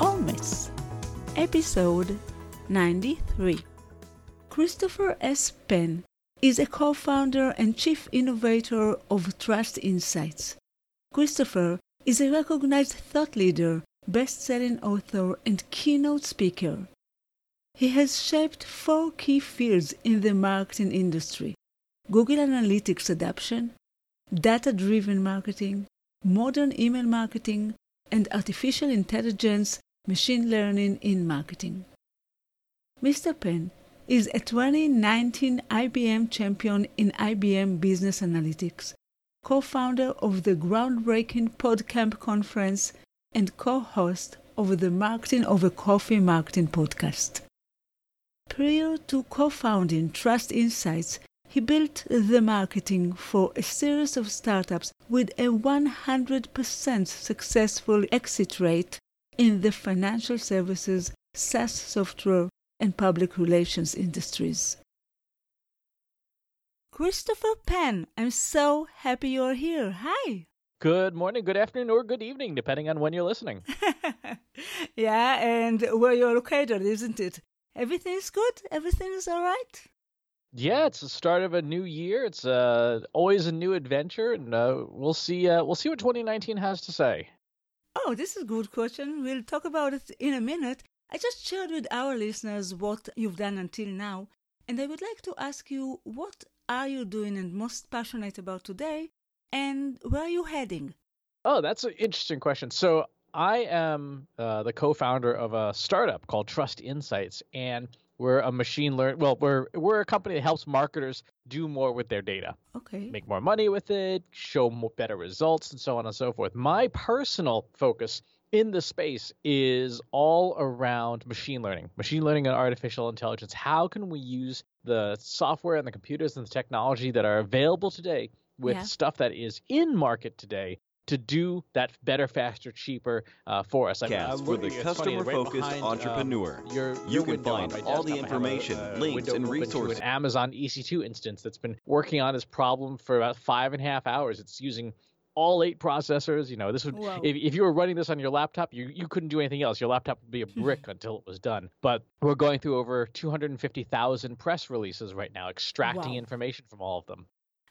or Miss, episode 93. Christopher S. Penn is a co-founder and chief innovator of Trust Insights. Christopher is a recognized thought leader, best-selling author, and keynote speaker. He has shaped four key fields in the marketing industry: Google Analytics adoption, data-driven marketing, modern email marketing, and artificial intelligence, machine learning in marketing. Mr. Penn is a 2019 IBM champion in IBM Business Analytics, co-founder of the groundbreaking PodCamp conference, and co-host of the Marketing over Coffee marketing podcast. Prior to co-founding Trust Insights, he built the marketing for a series of startups with a 100% successful exit rate in the financial services, SaaS software, and public relations industries. Christopher Penn, I'm so happy you're here. Hi. Good morning, good afternoon, or good evening, depending on when you're listening. Yeah, and where you're located, isn't it? Everything's good? Everything's all right? Yeah, it's the start of a new year. It's always a new adventure, and we'll see what 2019 has to say. Oh, this is a good question. We'll talk about it in a minute. I just shared with our listeners what you've done until now, and I would like to ask you, what are you doing and most passionate about today, and where are you heading? Oh, that's an interesting question. So I am the co-founder of a startup called Trust Insights, and we're a we're a company that helps marketers do more with their data. Okay. Make more money with it, show more better results, and so on and so forth. My personal focus in the space is all around machine learning and artificial intelligence. How can we use the software and the computers and the technology that are available today with stuff that is in market today to do that better, faster, cheaper for us? For the customer-focused entrepreneur. You can find all the information, links, and resources. An Amazon EC2 instance that's been working on this problem for about 5.5 hours. It's using all 8 processors. You know, this would, if you were running this on your laptop, you couldn't do anything else. Your laptop would be a brick until it was done. But we're going through over 250,000 press releases right now, extracting information from all of them.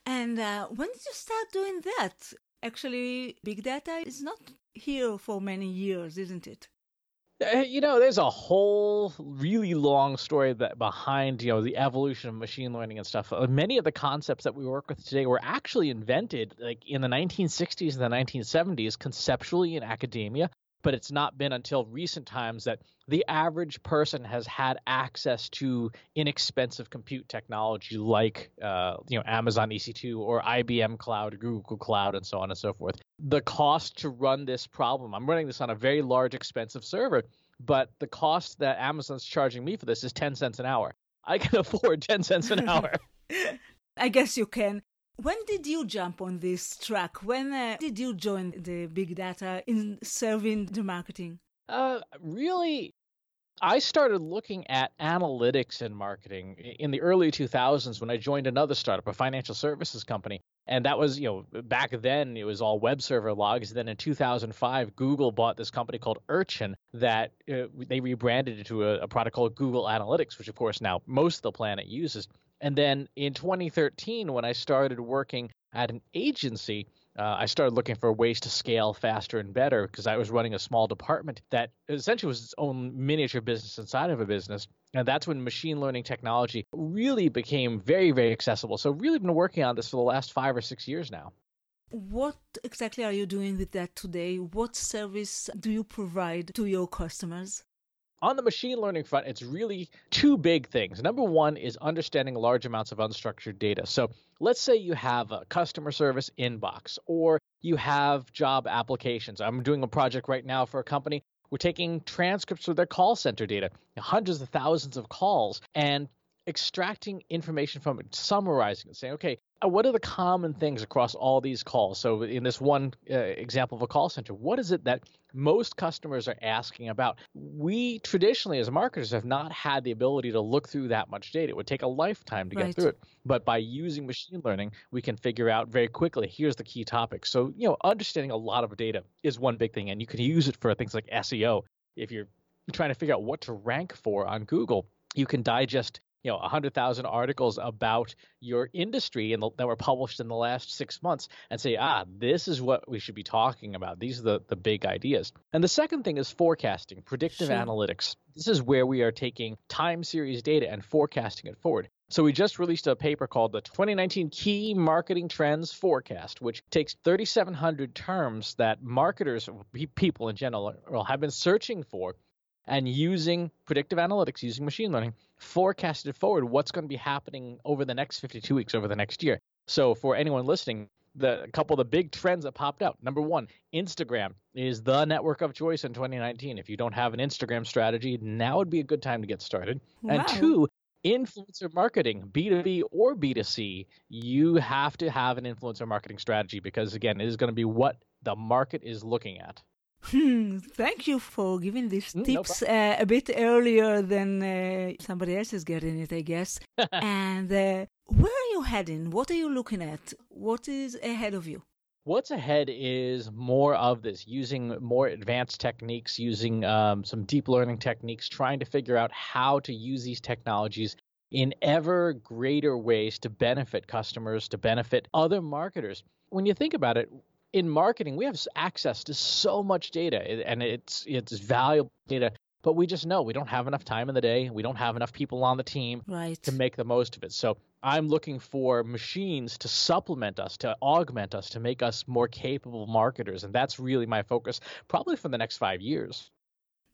And when did you start doing that? Actually, big data is not here for many years, isn't it? You know, there's a whole really long story that behind, you know, the evolution of machine learning and stuff. Many of the concepts that we work with today were actually invented like in the 1960s and the 1970s conceptually in academia, but it's not been until recent times that the average person has had access to inexpensive compute technology like Amazon EC2 or IBM Cloud, Google Cloud, and so on and so forth. The cost to run this problem, I'm running this on a very large, expensive server, but the cost that Amazon's charging me for this is 10 cents an hour. I can afford 10 cents an hour. I guess you can. When did you jump on this track? When did you join the big data in serving the marketing? Really, I started looking at analytics and marketing in the early 2000s when I joined another startup, a financial services company. And that was, you know, back then it was all web server logs. Then in 2005, Google bought this company called Urchin that they rebranded into a product called Google Analytics, which of course now most of the planet uses. And then in 2013, when I started working at an agency, I started looking for ways to scale faster and better because I was running a small department that essentially was its own miniature business inside of a business. And that's when machine learning technology really became very, very accessible. So really been working on this for the last 5 or 6 years now. What exactly are you doing with that today? What service do you provide to your customers? On the machine learning front, it's really 2 big things. Number one is understanding large amounts of unstructured data. So let's say you have a customer service inbox or you have job applications. I'm doing a project right now for a company We're taking transcripts from their call center data, hundreds of thousands of calls, and extracting information from it, summarizing it, saying, okay, what are the common things across all these calls? So in this one example of a call center, what is it that most customers are asking about? We traditionally as marketers have not had the ability to look through that much data. It would take a lifetime to get through it. But by using machine learning, we can figure out very quickly, here's the key topic. So, you know, understanding a lot of data is one big thing, and you can use it for things like SEO. If you're trying to figure out what to rank for on Google, you can digest 100,000 articles about your industry that were published in the last 6 months and say, this is what we should be talking about. These are the big ideas. And the second thing is forecasting, predictive analytics. This is where we are taking time series data and forecasting it forward. So we just released a paper called the 2019 Key Marketing Trends Forecast, which takes 3,700 terms that marketers, people in general, have been searching for, and using predictive analytics, using machine learning, forecasted forward what's going to be happening over the next 52 weeks, over the next year. So for anyone listening, a couple of the big trends that popped out. Number one, Instagram is the network of choice in 2019. If you don't have an Instagram strategy, now would be a good time to get started. Wow. And two, influencer marketing, B2B or B2C, you have to have an influencer marketing strategy because, again, it is going to be what the market is looking at. Thank you for giving these tips a bit earlier than somebody else is getting it, I guess. And where are you heading? What are you looking at? What is ahead of you? What's ahead is more of this, using more advanced techniques, using some deep learning techniques, trying to figure out how to use these technologies in ever greater ways to benefit customers, to benefit other marketers. When you think about it, in marketing, we have access to so much data, and it's valuable data, but we just know we don't have enough time in the day. We don't have enough people on the team to make the most of it. So I'm looking for machines to supplement us, to augment us, to make us more capable marketers. And that's really my focus, probably for the next 5 years.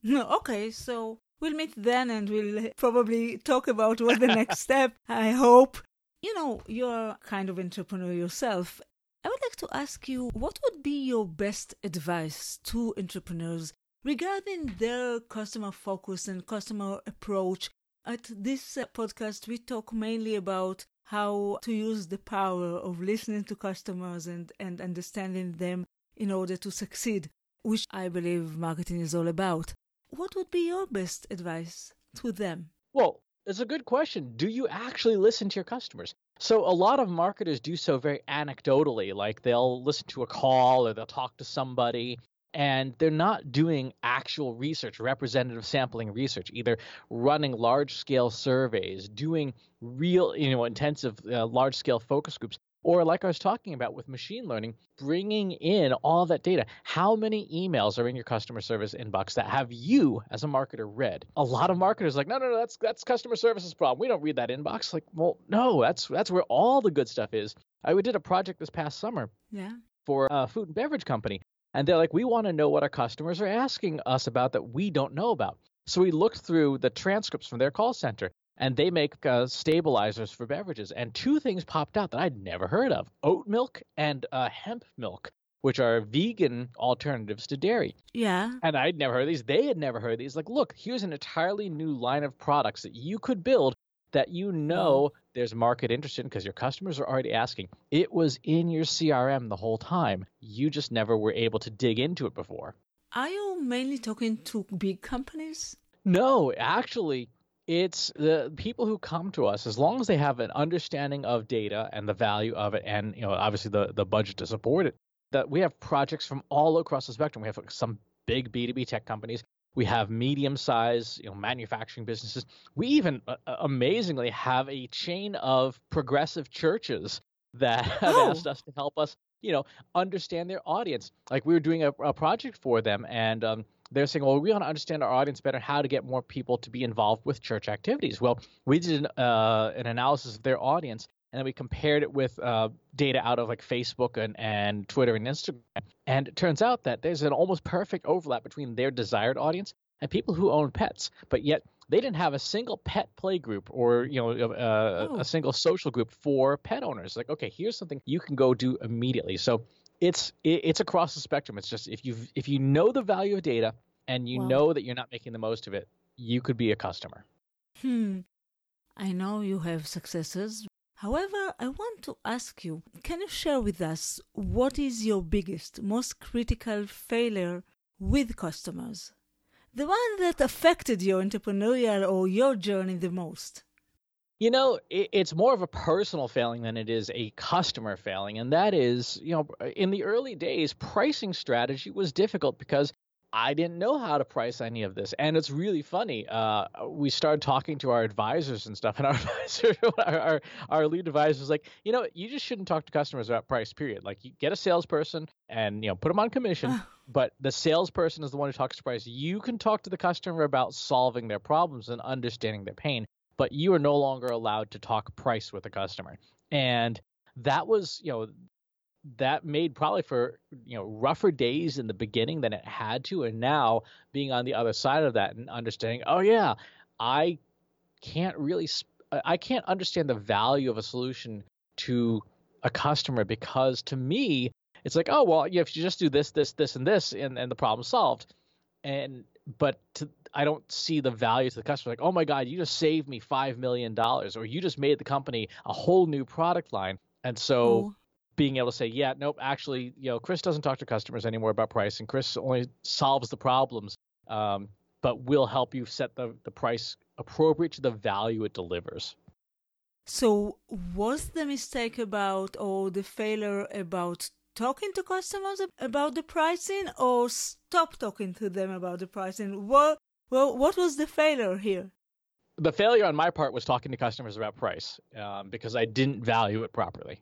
Okay, so we'll meet then, and we'll probably talk about what the next step, I hope. You know, you're kind of entrepreneur yourself. I would like to ask you, what would be your best advice to entrepreneurs regarding their customer focus and customer approach? At this podcast, we talk mainly about how to use the power of listening to customers and understanding them in order to succeed, which I believe marketing is all about. What would be your best advice to them? Well, it's a good question. Do you actually listen to your customers? So a lot of marketers do so very anecdotally, like they'll listen to a call or they'll talk to somebody, and they're not doing actual research, representative sampling research, either running large-scale surveys, doing real, intensive large-scale focus groups, or like I was talking about with machine learning, bringing in all that data. How many emails are in your customer service inbox that have you as a marketer read? A lot of marketers are like, no, that's customer service's problem. We don't read that inbox. Like, well, no, that's where all the good stuff is. I did a project this past summer for a food and beverage company, and they're like, we want to know what our customers are asking us about that we don't know about. So we looked through the transcripts from their call center. And they make stabilizers for beverages. And two things popped out that I'd never heard of, oat milk and hemp milk, which are vegan alternatives to dairy. Yeah. And I'd never heard of these. They had never heard of these. Like, look, here's an entirely new line of products that you could build that there's market interest in because your customers are already asking. It was in your CRM the whole time. You just never were able to dig into it before. Are you mainly talking to big companies? No, actually. It's the people who come to us, as long as they have an understanding of data and the value of it and, obviously the budget to support it, that we have projects from all across the spectrum. We have some big B2B tech companies. We have medium-sized, manufacturing businesses. We even amazingly have a chain of progressive churches that have asked us to help us, understand their audience. Like we were doing a project for them and they're saying, well, we want to understand our audience better, how to get more people to be involved with church activities. Well, we did an analysis of their audience, and then we compared it with data out of like Facebook and Twitter and Instagram. And it turns out that there's an almost perfect overlap between their desired audience and people who own pets, but yet they didn't have a single pet play group or a single social group for pet owners. Like, okay, here's something you can go do immediately. So it's across the spectrum. It's just if you know the value of data and you know that you're not making the most of it, you could be a customer. I know you have successes. However, I want to ask you, can you share with us what is your biggest, most critical failure with customers? The one that affected your entrepreneurial or your journey the most? You know, it's more of a personal failing than it is a customer failing. And that is, you know, in the early days, pricing strategy was difficult because I didn't know how to price any of this. And it's really funny. We started talking to our advisors and stuff. And our advisor, our lead advisor was like, you know, you just shouldn't talk to customers about price, period. Like, you get a salesperson and, you know, put them on commission. But the salesperson is the one who talks to price. You can talk to the customer about solving their problems and understanding their pain. But you are no longer allowed to talk price with a customer. And that was, you know, that made probably for, you know, rougher days in the beginning than it had to. And now being on the other side of that and understanding, oh yeah, I can't understand the value of a solution to a customer, because to me, it's like, oh, well, you know, if you just do this, this, this, and this, and the problem's solved. I don't see the value to the customer. Like, oh my God, you just saved me $5 million, or you just made the company a whole new product line. And so being able to say, yeah, nope, actually, you know, Chris doesn't talk to customers anymore about price, and Chris only solves the problems, but will help you set the price appropriate to the value it delivers. So was the mistake about, or the failure about, talking to customers about the pricing, or stop talking to them about the pricing? What was the failure here? The failure on my part was talking to customers about price, because I didn't value it properly.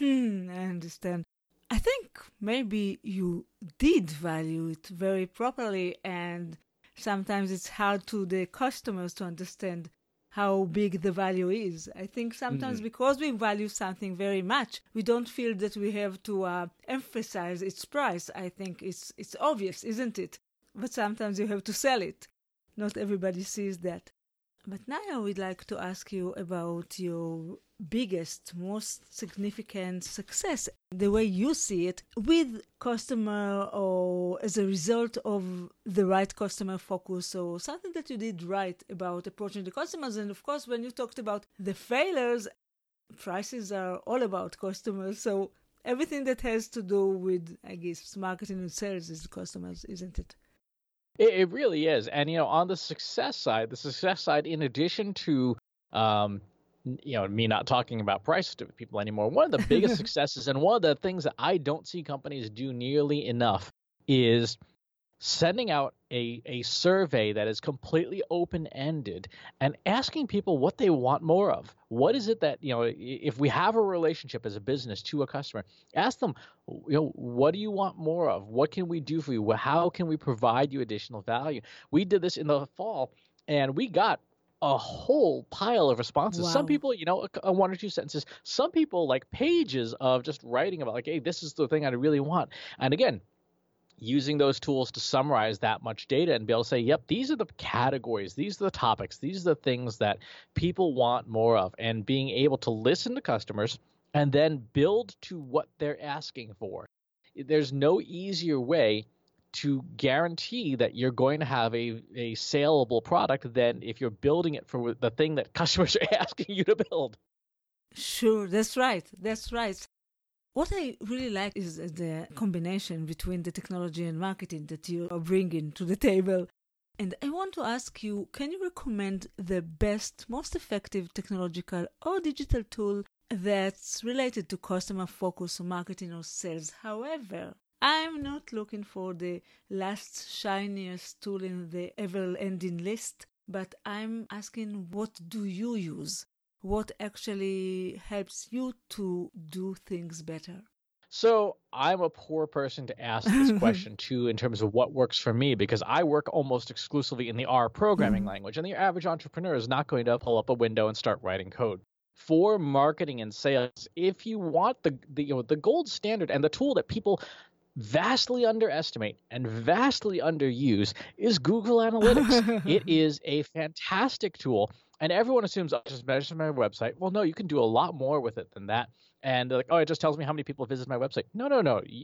I understand. I think maybe you did value it very properly, and sometimes it's hard to the customers to understand how big the value is. I think sometimes because we value something very much, we don't feel that we have to emphasize its price. I think it's obvious, isn't it? But sometimes you have to sell it. Not everybody sees that. But now I would like to ask you about your biggest, most significant success, the way you see it, with customer, or as a result of the right customer focus, or something that you did right about approaching the customers. And of course, when you talked about the failures, prices are all about customers. So everything that has to do with, I guess, marketing and sales is customers, isn't it? It really is. And, you know, on the success side, in addition to, you know, me not talking about price to people anymore, one of the biggest successes, and one of the things that I don't see companies do nearly enough, is sending out a survey that is completely open-ended and asking people what they want more of. What is it that, you know, if we have a relationship as a business to a customer, ask them, you know, what do you want more of? What can we do for you? How can we provide you additional value? We did this in the fall, and we got a whole pile of responses. Wow. Some people, you know, one or two sentences. Some people, like, pages of just writing about, like, hey, this is the thing I really want. And again, using those tools to summarize that much data and be able to say, yep, these are the categories, these are the topics, these are the things that people want more of, and being able to listen to customers and then build to what they're asking for. There's no easier way to guarantee that you're going to have a saleable product than if you're building it for the thing that customers are asking you to build. Sure, that's right. That's right. What I really like is the combination between the technology and marketing that you are bringing to the table. And I want to ask you, can you recommend the best, most effective technological or digital tool that's related to customer focus, or marketing, or sales? However, I'm not looking for the last shiniest tool in the ever-ending list, but I'm asking, what do you use? What actually helps you to do things better? So I'm a poor person to ask this question to in terms of what works for me, because I work almost exclusively in the R programming language, and the average entrepreneur is not going to pull up a window and start writing code. For marketing and sales, if you want the gold standard and the tool that people vastly underestimate and vastly underuse, is Google Analytics. It is a fantastic tool. And everyone assumes, oh, just measure my website. Well, no, you can do a lot more with it than that. And they're like, oh, it just tells me how many people visit my website. No.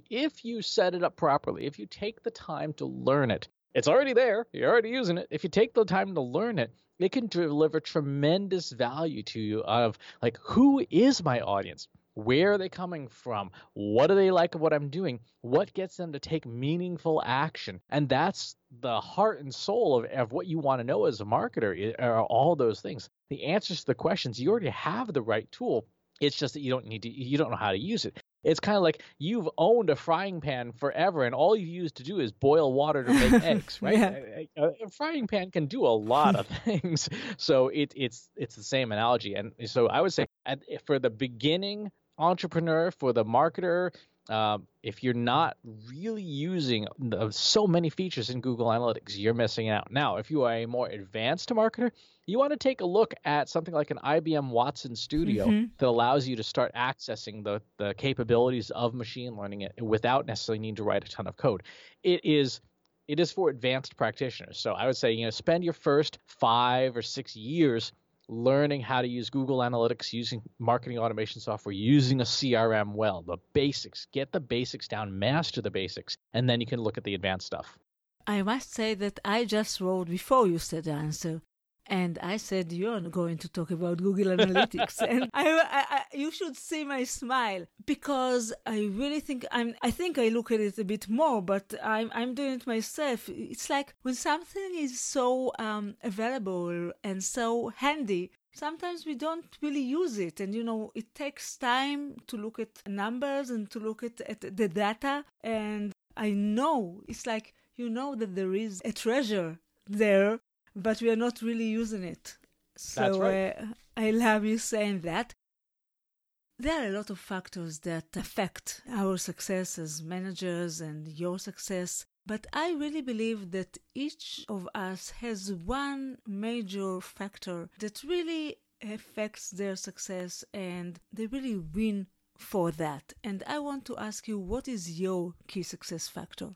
If you set it up properly, if you take the time to learn it It's already there. You're already using it. If you take the time to learn it, it can deliver tremendous value to you of like, who is my audience? Where are they coming from? What do they like of what I'm doing? What gets them to take meaningful action? And that's the heart and soul of what you want to know as a marketer are all those things. The answers to the questions, you already have the right tool. It's just that you don't know how to use it. It's kind of like you've owned a frying pan forever, and all you've used to do is boil water to make eggs, right? Yeah. A frying pan can do a lot of things. So it's the same analogy. And so I would say for the beginning entrepreneur, for the marketer, if you're not really using so many features in Google Analytics, you're missing out. Now, if you are a more advanced marketer, you want to take a look at something like an IBM Watson Studio that allows you to start accessing the capabilities of machine learning without necessarily needing to write a ton of code. It is for advanced practitioners. So I would say, spend your first 5 or 6 years learning how to use Google Analytics, using marketing automation software, using a CRM well, the basics. Get the basics down, master the basics, and then you can look at the advanced stuff. I must say that I just wrote before you said the answer, and I said, you're going to talk about Google Analytics. And I you should see my smile, because I really think I think I look at it a bit more, but I'm doing it myself. It's like when something is so available and so handy, sometimes we don't really use it. And, it takes time to look at numbers and to look at the data. And I know it's like, that there is a treasure there, but we are not really using it. So that's right. I love you saying that. There are a lot of factors that affect our success as managers and your success, but I really believe that each of us has one major factor that really affects their success, and they really win for that. And I want to ask you, what is your key success factor?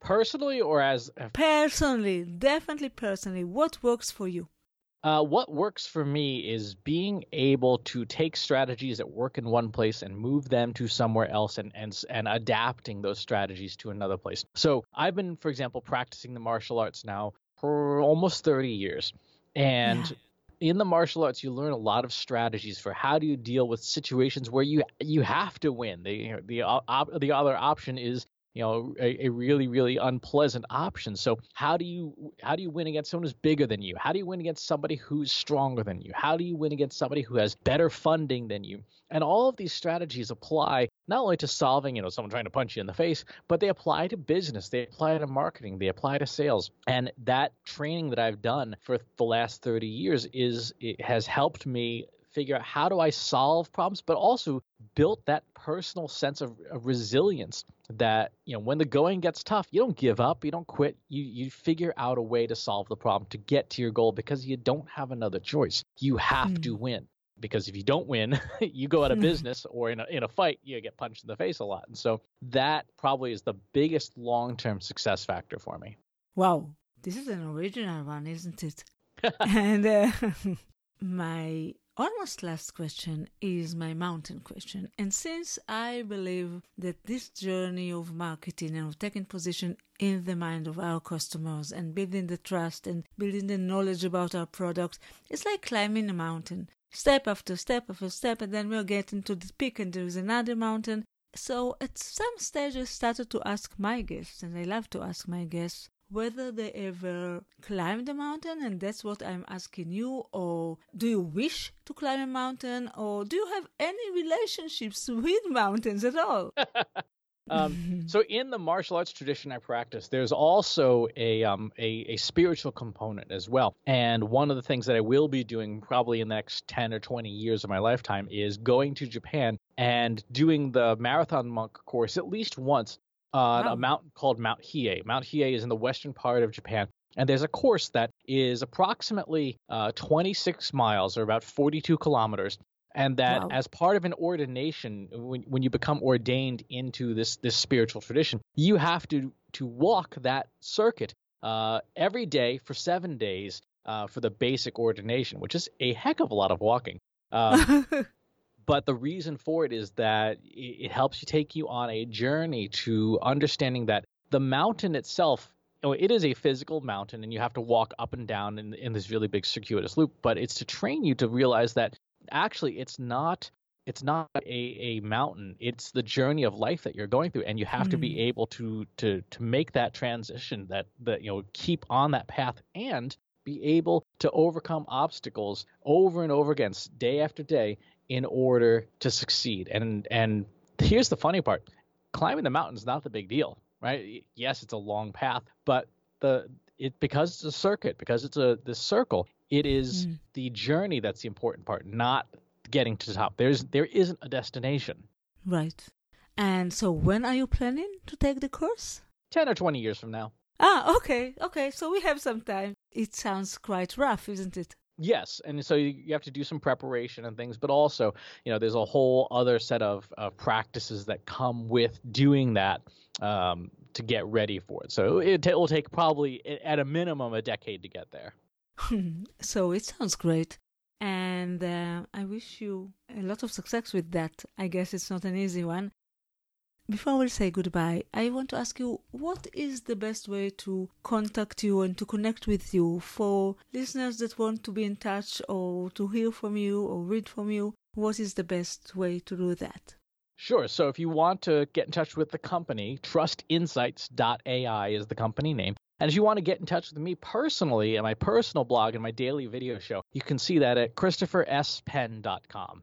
Personally or as... Personally, definitely personally. What works for you? What works for me is being able to take strategies that work in one place and move them to somewhere else and adapting those strategies to another place. So I've been, for example, practicing the martial arts now for almost 30 years. And... yeah. In the martial arts, you learn a lot of strategies for how do you deal with situations where you have to win. The other option is a really, really unpleasant option. So how do you win against someone who's bigger than you? How do you win against somebody who's stronger than you? How do you win against somebody who has better funding than you? And all of these strategies apply not only to solving, someone trying to punch you in the face, but they apply to business, they apply to marketing, they apply to sales. And that training that I've done for the last 30 years has helped me figure out how do I solve problems, but also built that personal sense of resilience that, when the going gets tough, you don't give up, you don't quit, you figure out a way to solve the problem, to get to your goal, because you don't have another choice. You have to win, because if you don't win, you go out of business, or in a fight, you get punched in the face a lot. And so that probably is the biggest long-term success factor for me. Wow. This is an original one, isn't it? And my... almost last question is my mountain question. And since I believe that this journey of marketing and of taking position in the mind of our customers and building the trust and building the knowledge about our product is like climbing a mountain, step after step after step, and then we're getting to the peak and there is another mountain. So at some stage I started to ask my guests, and I love to ask my guests, whether they ever climbed a mountain, and that's what I'm asking you, or do you wish to climb a mountain, or do you have any relationships with mountains at all? So in the martial arts tradition I practice, there's also a spiritual component as well. And one of the things that I will be doing probably in the next 10 or 20 years of my lifetime is going to Japan and doing the marathon monk course at least once. Wow. A mountain called Mount Hiei. Mount Hiei is in the western part of Japan, and there's a course that is approximately 26 miles, or about 42 kilometers, and that wow. As part of an ordination, when you become ordained into this spiritual tradition, you have to walk that circuit every day for 7 days for the basic ordination, which is a heck of a lot of walking. But the reason for it is that it helps you take you on a journey to understanding that the mountain itself it is a physical mountain, and you have to walk up and down in this really big circuitous loop. But it's to train you to realize that actually it's not a mountain. It's the journey of life that you're going through, and you have to be able to make that transition, that keep on that path and be able to overcome obstacles over and over again, day after day, in order to succeed. And here's the funny part. Climbing the mountain is not the big deal, right? Yes, it's a long path, but because it's a circuit, because it's this circle, it is the journey that's the important part, not getting to the top. There isn't a destination. Right. And so when are you planning to take the course? 10 or 20 years from now. Ah, okay. So we have some time. It sounds quite rough, isn't it? Yes, and so you have to do some preparation and things, but also, there's a whole other set of practices that come with doing that to get ready for it. So it will take probably, at a minimum, a decade to get there. So it sounds great, and I wish you a lot of success with that. I guess it's not an easy one. Before we say goodbye, I want to ask you, what is the best way to contact you and to connect with you for listeners that want to be in touch or to hear from you or read from you? What is the best way to do that? Sure. So if you want to get in touch with the company, trustinsights.ai is the company name. And if you want to get in touch with me personally and my personal blog and my daily video show, you can see that at ChristopherSPenn.com.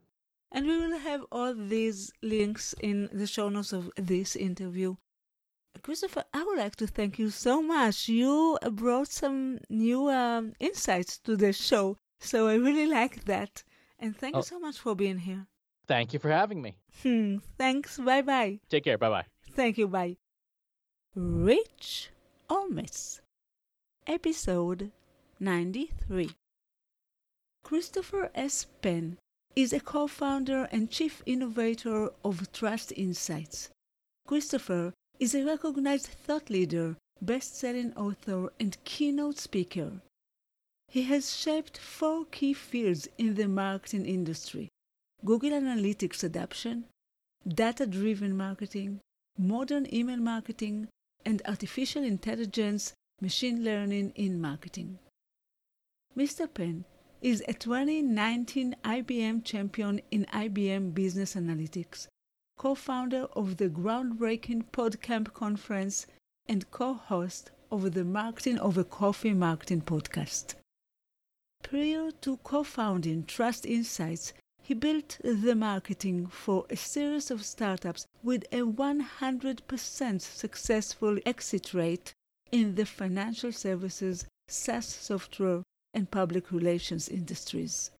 And we will have all these links in the show notes of this interview. Christopher, I would like to thank you so much. You brought some new insights to the show, so I really like that. And thank you so much for being here. Thank you for having me. Thanks. Bye-bye. Take care. Bye-bye. Thank you. Bye. Reach or Miss, episode 93. Christopher S. Penn is a co-founder and chief innovator of Trust Insights. Christopher is a recognized thought leader, best-selling author, and keynote speaker. He has shaped 4 key fields in the marketing industry: Google Analytics adoption, data-driven marketing, modern email marketing, and artificial intelligence, machine learning in marketing. Mr. Penn is a 2019 IBM champion in IBM Business Analytics, co-founder of the groundbreaking PodCamp conference, and co-host of the Marketing over Coffee marketing podcast. Prior to co-founding Trust Insights, he built the marketing for a series of startups with a 100% successful exit rate in the financial services, SaaS software, and public relations industries.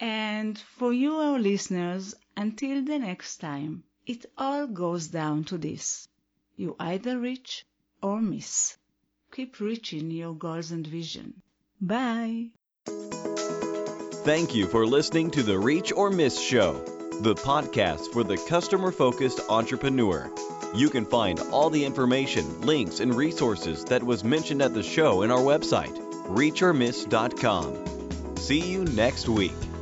And for you, our listeners, until the next time, it all goes down to this: you either reach or miss. Keep reaching your goals and vision. Bye. Thank you for listening to the Reach or Miss show, the podcast for the customer-focused entrepreneur. You can find all the information, links, and resources that was mentioned at the show in our website, reachormiss.com. See you next week.